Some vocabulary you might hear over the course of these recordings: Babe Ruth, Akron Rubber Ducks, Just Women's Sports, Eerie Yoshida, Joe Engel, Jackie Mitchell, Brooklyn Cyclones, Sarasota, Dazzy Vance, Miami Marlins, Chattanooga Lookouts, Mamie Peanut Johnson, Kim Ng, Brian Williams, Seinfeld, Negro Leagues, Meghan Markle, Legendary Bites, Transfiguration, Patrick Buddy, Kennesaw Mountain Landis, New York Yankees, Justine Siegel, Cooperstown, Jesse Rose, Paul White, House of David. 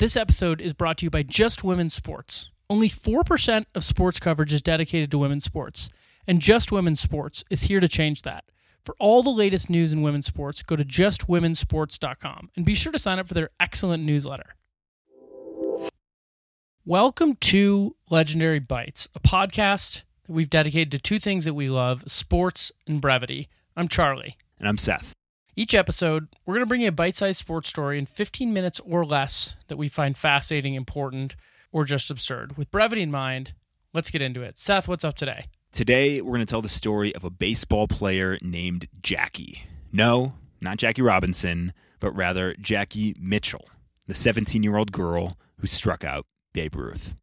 This episode is brought to you by Just Women's Sports. Only 4% of sports coverage is dedicated to women's sports, and Just Women's Sports is here to change that. For all the latest news in women's sports, go to justwomensports.com and be sure to sign up for their excellent newsletter. Welcome to Legendary Bites, a podcast that we've dedicated to two things that we love, sports and brevity. I'm Charlie. And I'm Seth. Each episode, we're going to bring you a bite-sized sports story in 15 minutes or less that we find fascinating, important, or just absurd. With brevity in mind, let's get into it. Seth, what's up today? Today, we're going to tell the story of a baseball player named Jackie. No, not Jackie Robinson, but rather Jackie Mitchell, the 17-year-old girl who struck out Babe Ruth.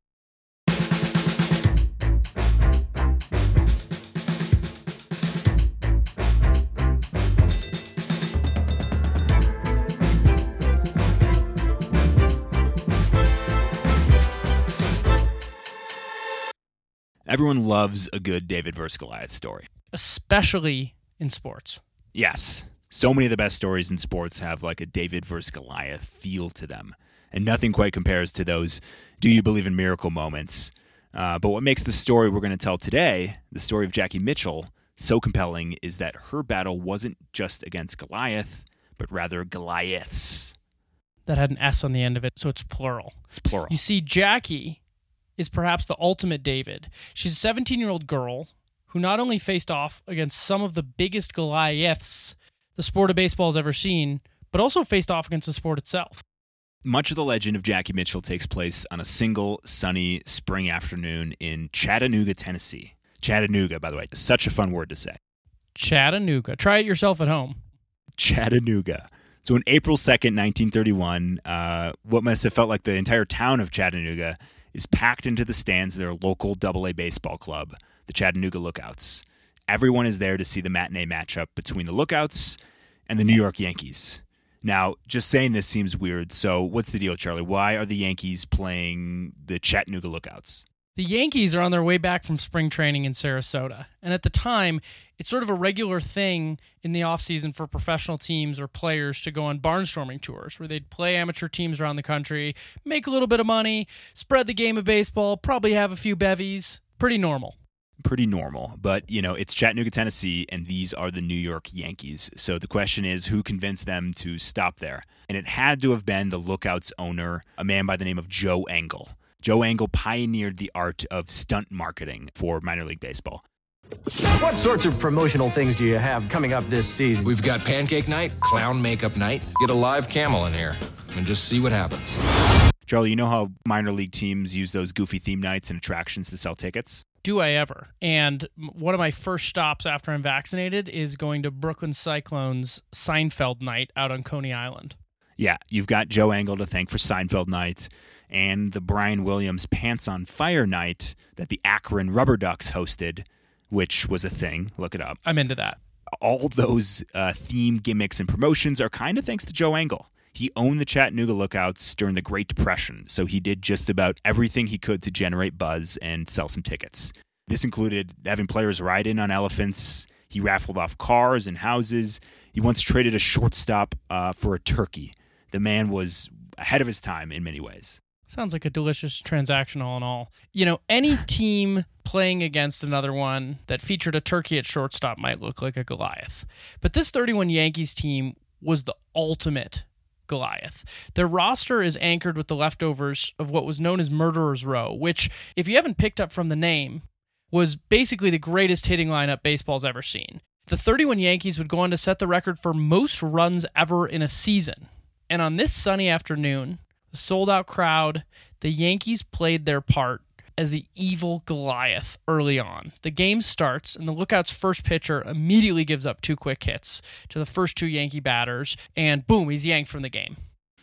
Everyone loves a good David versus Goliath story. Especially in sports. Yes. So many of the best stories in sports have like a David versus Goliath feel to them. And nothing quite compares to those do you believe in miracle moments. But what makes the story we're going to tell today, the story of Jackie Mitchell, so compelling is that her battle wasn't just against Goliath, but rather Goliaths. That had an S on the end of it, so it's plural. It's plural. You see, Jackie is perhaps the ultimate David. She's a 17-year-old girl who not only faced off against some of the biggest Goliaths the sport of baseball has ever seen, but also faced off against the sport itself. Much of the legend of Jackie Mitchell takes place on a single, sunny spring afternoon in Chattanooga, Tennessee. Chattanooga, by the way, is such a fun word to say. Chattanooga. Try it yourself at home. Chattanooga. So on April 2nd, 1931, what must have felt like the entire town of Chattanooga is packed into the stands of their local AA baseball club, the Chattanooga Lookouts. Everyone is there to see the matinee matchup between the Lookouts and the New York Yankees. Now, just saying this seems weird, so what's the deal, Charlie? Why are the Yankees playing the Chattanooga Lookouts? The Yankees are on their way back from spring training in Sarasota, and at the time, it's sort of a regular thing in the offseason for professional teams or players to go on barnstorming tours where they'd play amateur teams around the country, make a little bit of money, spread the game of baseball, probably have a few bevies. Pretty normal. Pretty normal. But, you know, it's Chattanooga, Tennessee, and these are the New York Yankees. So the question is, who convinced them to stop there? And it had to have been the Lookouts owner, a man by the name of Joe Engel. Joe Engel pioneered the art of stunt marketing for minor league baseball. What sorts of promotional things do you have coming up this season? We've got pancake night, clown makeup night. Get a live camel in here and just see what happens. Charlie, you know how minor league teams use those goofy theme nights and attractions to sell tickets? Do I ever. And one of my first stops after I'm vaccinated is going to Brooklyn Cyclones Seinfeld night out on Coney Island. Yeah, you've got Joe Engel to thank for Seinfeld night and the Brian Williams Pants on Fire night that the Akron Rubber Ducks hosted, which was a thing. Look it up. I'm into that. All those theme gimmicks and promotions are kind of thanks to Joe Engel. He owned the Chattanooga Lookouts during the Great Depression, so he did just about everything he could to generate buzz and sell some tickets. This included having players ride in on elephants. He raffled off cars and houses. He once traded a shortstop for a turkey. The man was ahead of his time in many ways. Sounds like a delicious transaction all in all. You know, any team playing against another one that featured a turkey at shortstop might look like a Goliath. But this 31 Yankees team was the ultimate Goliath. Their roster is anchored with the leftovers of what was known as Murderer's Row, which, if you haven't picked up from the name, was basically the greatest hitting lineup baseball's ever seen. The 31 Yankees would go on to set the record for most runs ever in a season. And on this sunny afternoon, sold-out crowd, the Yankees played their part as the evil Goliath early on. The game starts, and the Lookout's first pitcher immediately gives up two quick hits to the first two Yankee batters, and boom, he's yanked from the game.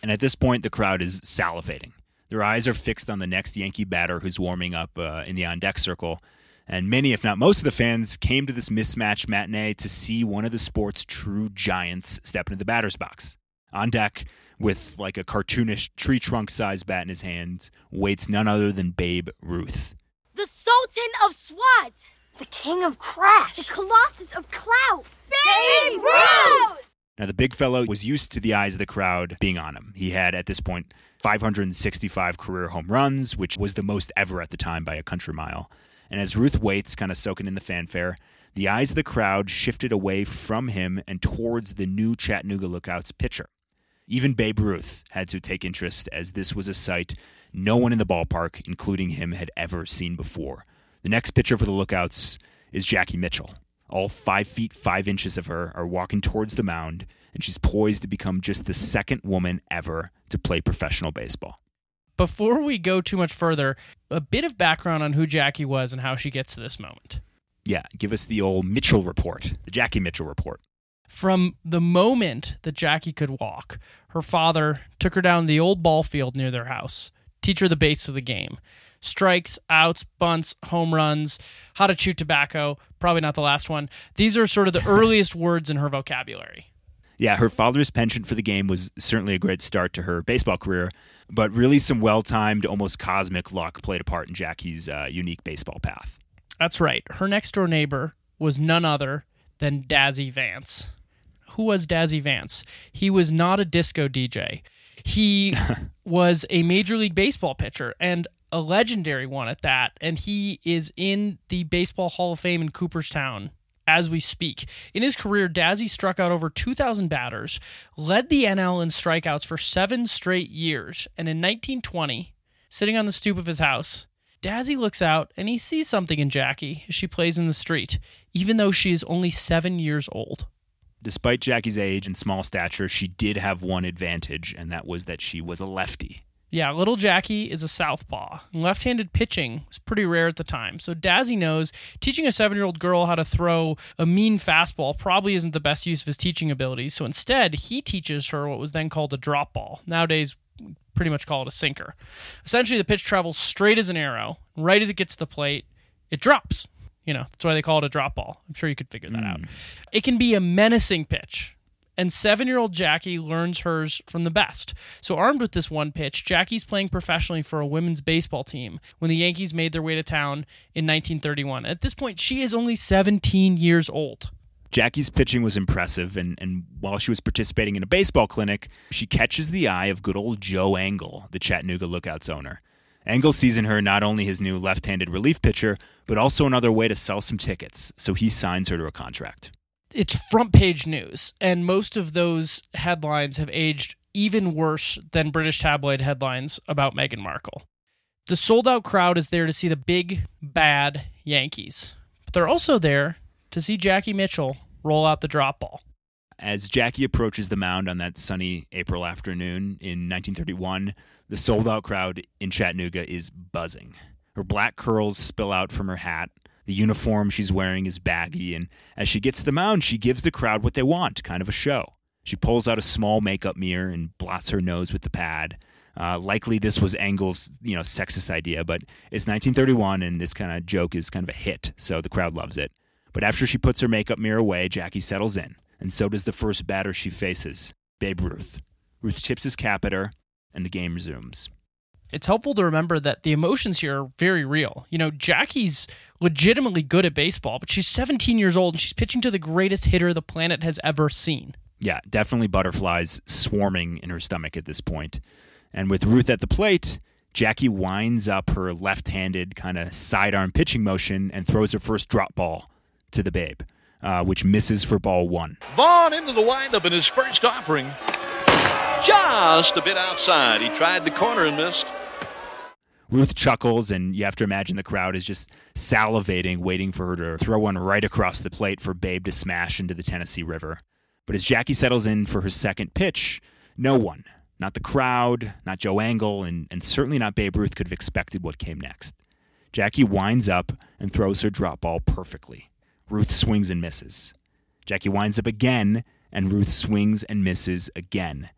And at this point, the crowd is salivating. Their eyes are fixed on the next Yankee batter who's warming up in the on-deck circle, and many, if not most of the fans, came to this mismatch matinee to see one of the sport's true giants step into the batter's box. On deck, with like a cartoonish tree trunk size bat in his hand, waits none other than Babe Ruth. The Sultan of SWAT! The King of Crash! The Colossus of Clout! Babe Ruth! Now the big fellow was used to the eyes of the crowd being on him. He had, at this point, 565 career home runs, which was the most ever at the time by a country mile. And as Ruth waits, kind of soaking in the fanfare, the eyes of the crowd shifted away from him and towards the new Chattanooga Lookouts pitcher. Even Babe Ruth had to take interest, as this was a sight no one in the ballpark, including him, had ever seen before. The next pitcher for the Lookouts is Jackie Mitchell. All 5 feet, 5 inches of her are walking towards the mound, and she's poised to become just the second woman ever to play professional baseball. Before we go too much further, a bit of background on who Jackie was and how she gets to this moment. Yeah, give us the old Mitchell report, the Jackie Mitchell report. From the moment that Jackie could walk, her father took her down the old ball field near their house, teach her the basics of the game. Strikes, outs, bunts, home runs, how to chew tobacco, probably not the last one. These are sort of the earliest words in her vocabulary. Yeah, her father's penchant for the game was certainly a great start to her baseball career, but really some well-timed, almost cosmic luck played a part in Jackie's unique baseball path. That's right. Her next-door neighbor was none other than Dazzy Vance. Who was Dazzy Vance? He was not a disco DJ. He was a Major League Baseball pitcher, and a legendary one at that, and he is in the Baseball Hall of Fame in Cooperstown as we speak. In his career, Dazzy struck out over 2,000 batters, led the NL in strikeouts for 7 straight years, and in 1920, sitting on the stoop of his house, Dazzy looks out and he sees something in Jackie as she plays in the street, even though she is only 7 years old. Despite Jackie's age and small stature, she did have one advantage, and that was that she was a lefty. Yeah, little Jackie is a southpaw. Left-handed pitching was pretty rare at the time. So Dazzy knows teaching a 7-year-old girl how to throw a mean fastball probably isn't the best use of his teaching abilities. So instead, he teaches her what was then called a drop ball. Nowadays, we pretty much call it a sinker. Essentially, the pitch travels straight as an arrow. Right as it gets to the plate, it drops. You know, that's why they call it a drop ball. I'm sure you could figure that out. It can be a menacing pitch. And 7-year-old Jackie learns hers from the best. So armed with this one pitch, Jackie's playing professionally for a women's baseball team when the Yankees made their way to town in 1931. At this point, she is only 17 years old. Jackie's pitching was impressive, and while she was participating in a baseball clinic, she catches the eye of good old Joe Engel, the Chattanooga Lookouts owner. Engel sees in her not only his new left-handed relief pitcher, but also another way to sell some tickets, so he signs her to a contract. It's front-page news, and most of those headlines have aged even worse than British tabloid headlines about Meghan Markle. The sold-out crowd is there to see the big, bad Yankees, but they're also there to see Jackie Mitchell roll out the drop ball. As Jackie approaches the mound on that sunny April afternoon in 1931, the sold-out crowd in Chattanooga is buzzing. Her black curls spill out from her hat. The uniform she's wearing is baggy, and as she gets to the mound, she gives the crowd what they want, kind of a show. She pulls out a small makeup mirror and blots her nose with the pad. Likely this was Engel's, sexist idea, but it's 1931, and this kind of joke is kind of a hit, so the crowd loves it. But after she puts her makeup mirror away, Jackie settles in, and so does the first batter she faces, Babe Ruth. Ruth tips his cap at her, and the game resumes. It's helpful to remember that the emotions here are very real. Jackie's legitimately good at baseball, but she's 17 years old and she's pitching to the greatest hitter the planet has ever seen. Yeah, definitely butterflies swarming in her stomach at this point. And with Ruth at the plate, Jackie winds up her left-handed kind of sidearm pitching motion and throws her first drop ball to the Babe, which misses for ball one. Vaughn into the windup in his first offering. Just a bit outside. He tried the corner and missed. Ruth chuckles, and you have to imagine the crowd is just salivating, waiting for her to throw one right across the plate for Babe to smash into the Tennessee River. But as Jackie settles in for her second pitch, no one, not the crowd, not Joe Engel, and certainly not Babe Ruth, could have expected what came next. Jackie winds up and throws her drop ball perfectly. Ruth swings and misses. Jackie winds up again, and Ruth swings and misses again.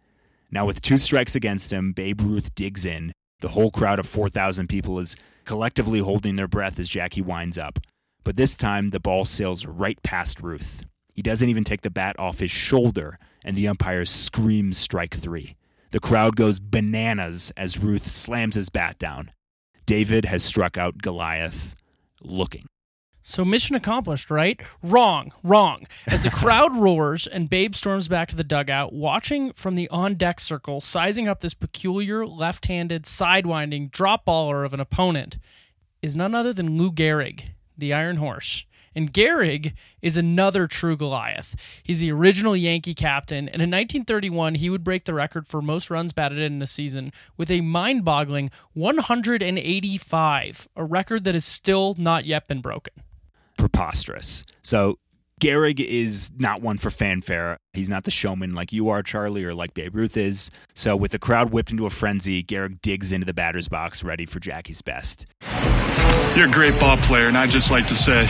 Now with 2 strikes against him, Babe Ruth digs in. The whole crowd of 4,000 people is collectively holding their breath as Jackie winds up. But this time, the ball sails right past Ruth. He doesn't even take the bat off his shoulder, and the umpires scream strike three. The crowd goes bananas as Ruth slams his bat down. David has struck out Goliath looking. So mission accomplished, right? Wrong. As the crowd roars and Babe storms back to the dugout, watching from the on-deck circle, sizing up this peculiar left-handed, sidewinding drop baller of an opponent, is none other than Lou Gehrig, the Iron Horse. And Gehrig is another true Goliath. He's the original Yankee captain, and in 1931, he would break the record for most runs batted in a season with a mind-boggling 185, a record that has still not yet been broken. Preposterous. So Gehrig is not one for fanfare. He's not the showman like you are, Charlie, or like Babe Ruth is. So with the crowd whipped into a frenzy, Gehrig digs into the batter's box, ready for Jackie's best. You're a great ball player, and I'd just like to say,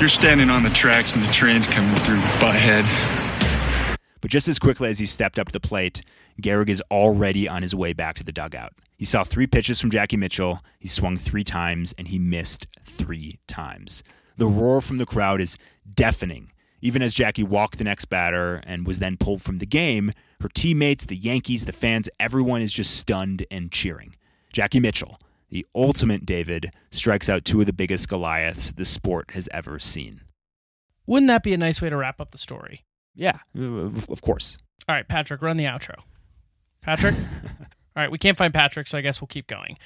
you're standing on the tracks and the train's coming through, butthead. But just as quickly as he stepped up to the plate, Gehrig is already on his way back to the dugout. He saw 3 pitches from Jackie Mitchell, he swung 3 times, and he missed 3 times. The roar from the crowd is deafening. Even as Jackie walked the next batter and was then pulled from the game, her teammates, the Yankees, the fans, everyone is just stunned and cheering. Jackie Mitchell, the ultimate David, strikes out 2 of the biggest Goliaths the sport has ever seen. Wouldn't that be a nice way to wrap up the story? Yeah, of course. All right, Patrick, run the outro. Patrick? All right, we can't find Patrick, so I guess we'll keep going.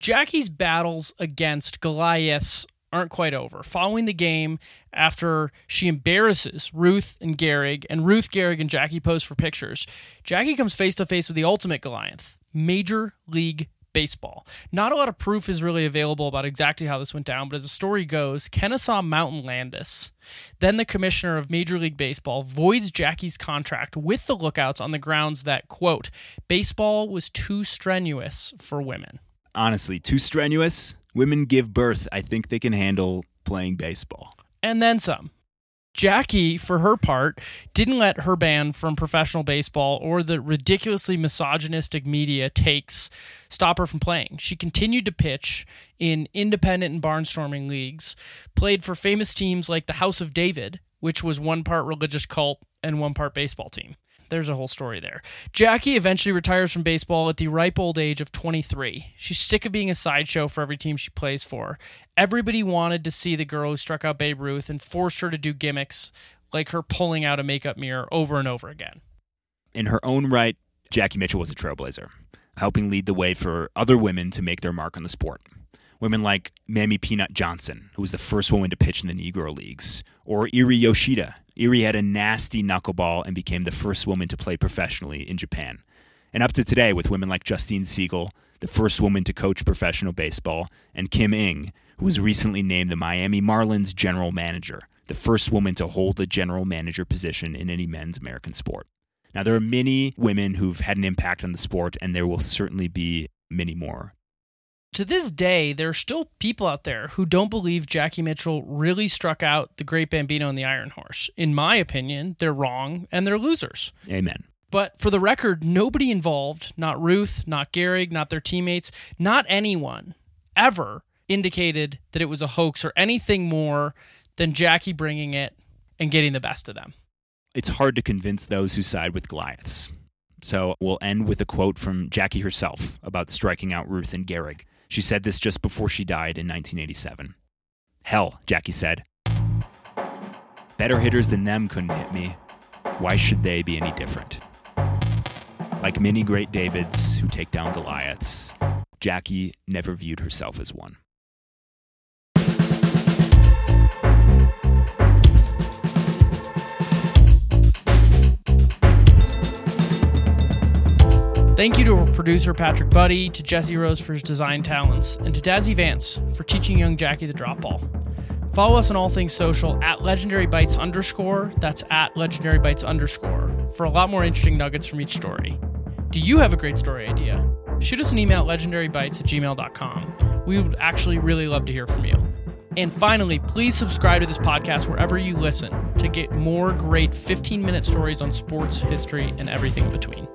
Jackie's battles against Goliaths aren't quite over. Following the game, after she embarrasses Ruth and Gehrig, and Ruth, Gehrig, and Jackie pose for pictures, Jackie comes face-to-face with the ultimate Goliath, Major League Baseball. Not a lot of proof is really available about exactly how this went down, but as the story goes, Kennesaw Mountain Landis, then the commissioner of Major League Baseball, voids Jackie's contract with the Lookouts on the grounds that, quote, baseball was too strenuous for women. Honestly, too strenuous? Women give birth. I think they can handle playing baseball. And then some. Jackie, for her part, didn't let her ban from professional baseball or the ridiculously misogynistic media takes stop her from playing. She continued to pitch in independent and barnstorming leagues, played for famous teams like the House of David, which was one part religious cult and one part baseball team. There's a whole story there. Jackie eventually retires from baseball at the ripe old age of 23. She's sick of being a sideshow for every team she plays for. Everybody wanted to see the girl who struck out Babe Ruth and forced her to do gimmicks like her pulling out a makeup mirror over and over again. In her own right, Jackie Mitchell was a trailblazer, helping lead the way for other women to make their mark on the sport. Women like Mamie Peanut Johnson, who was the first woman to pitch in the Negro Leagues, or Eerie Yoshida. Eerie had a nasty knuckleball and became the first woman to play professionally in Japan. And up to today, with women like Justine Siegel, the first woman to coach professional baseball, and Kim Ng, who was recently named the Miami Marlins general manager, the first woman to hold the general manager position in any men's American sport. Now, there are many women who've had an impact on the sport, and there will certainly be many more. To this day, there are still people out there who don't believe Jackie Mitchell really struck out the Great Bambino and the Iron Horse. In my opinion, they're wrong and they're losers. Amen. But for the record, nobody involved, not Ruth, not Gehrig, not their teammates, not anyone ever indicated that it was a hoax or anything more than Jackie bringing it and getting the best of them. It's hard to convince those who side with Goliaths. So we'll end with a quote from Jackie herself about striking out Ruth and Gehrig. She said this just before she died in 1987. Hell, Jackie said. Better hitters than them couldn't hit me. Why should they be any different? Like many great Davids who take down Goliaths, Jackie never viewed herself as one. Thank you to our producer, Patrick Buddy, to Jesse Rose for his design talents, and to Dazzy Vance for teaching young Jackie the drop ball. Follow us on all things social at @legendarybites_. That's at @legendarybites_ for a lot more interesting nuggets from each story. Do you have a great story idea? Shoot us an email at legendarybites@gmail.com. We would actually really love to hear from you. And finally, please subscribe to this podcast wherever you listen to get more great 15-minute stories on sports, history, and everything in between.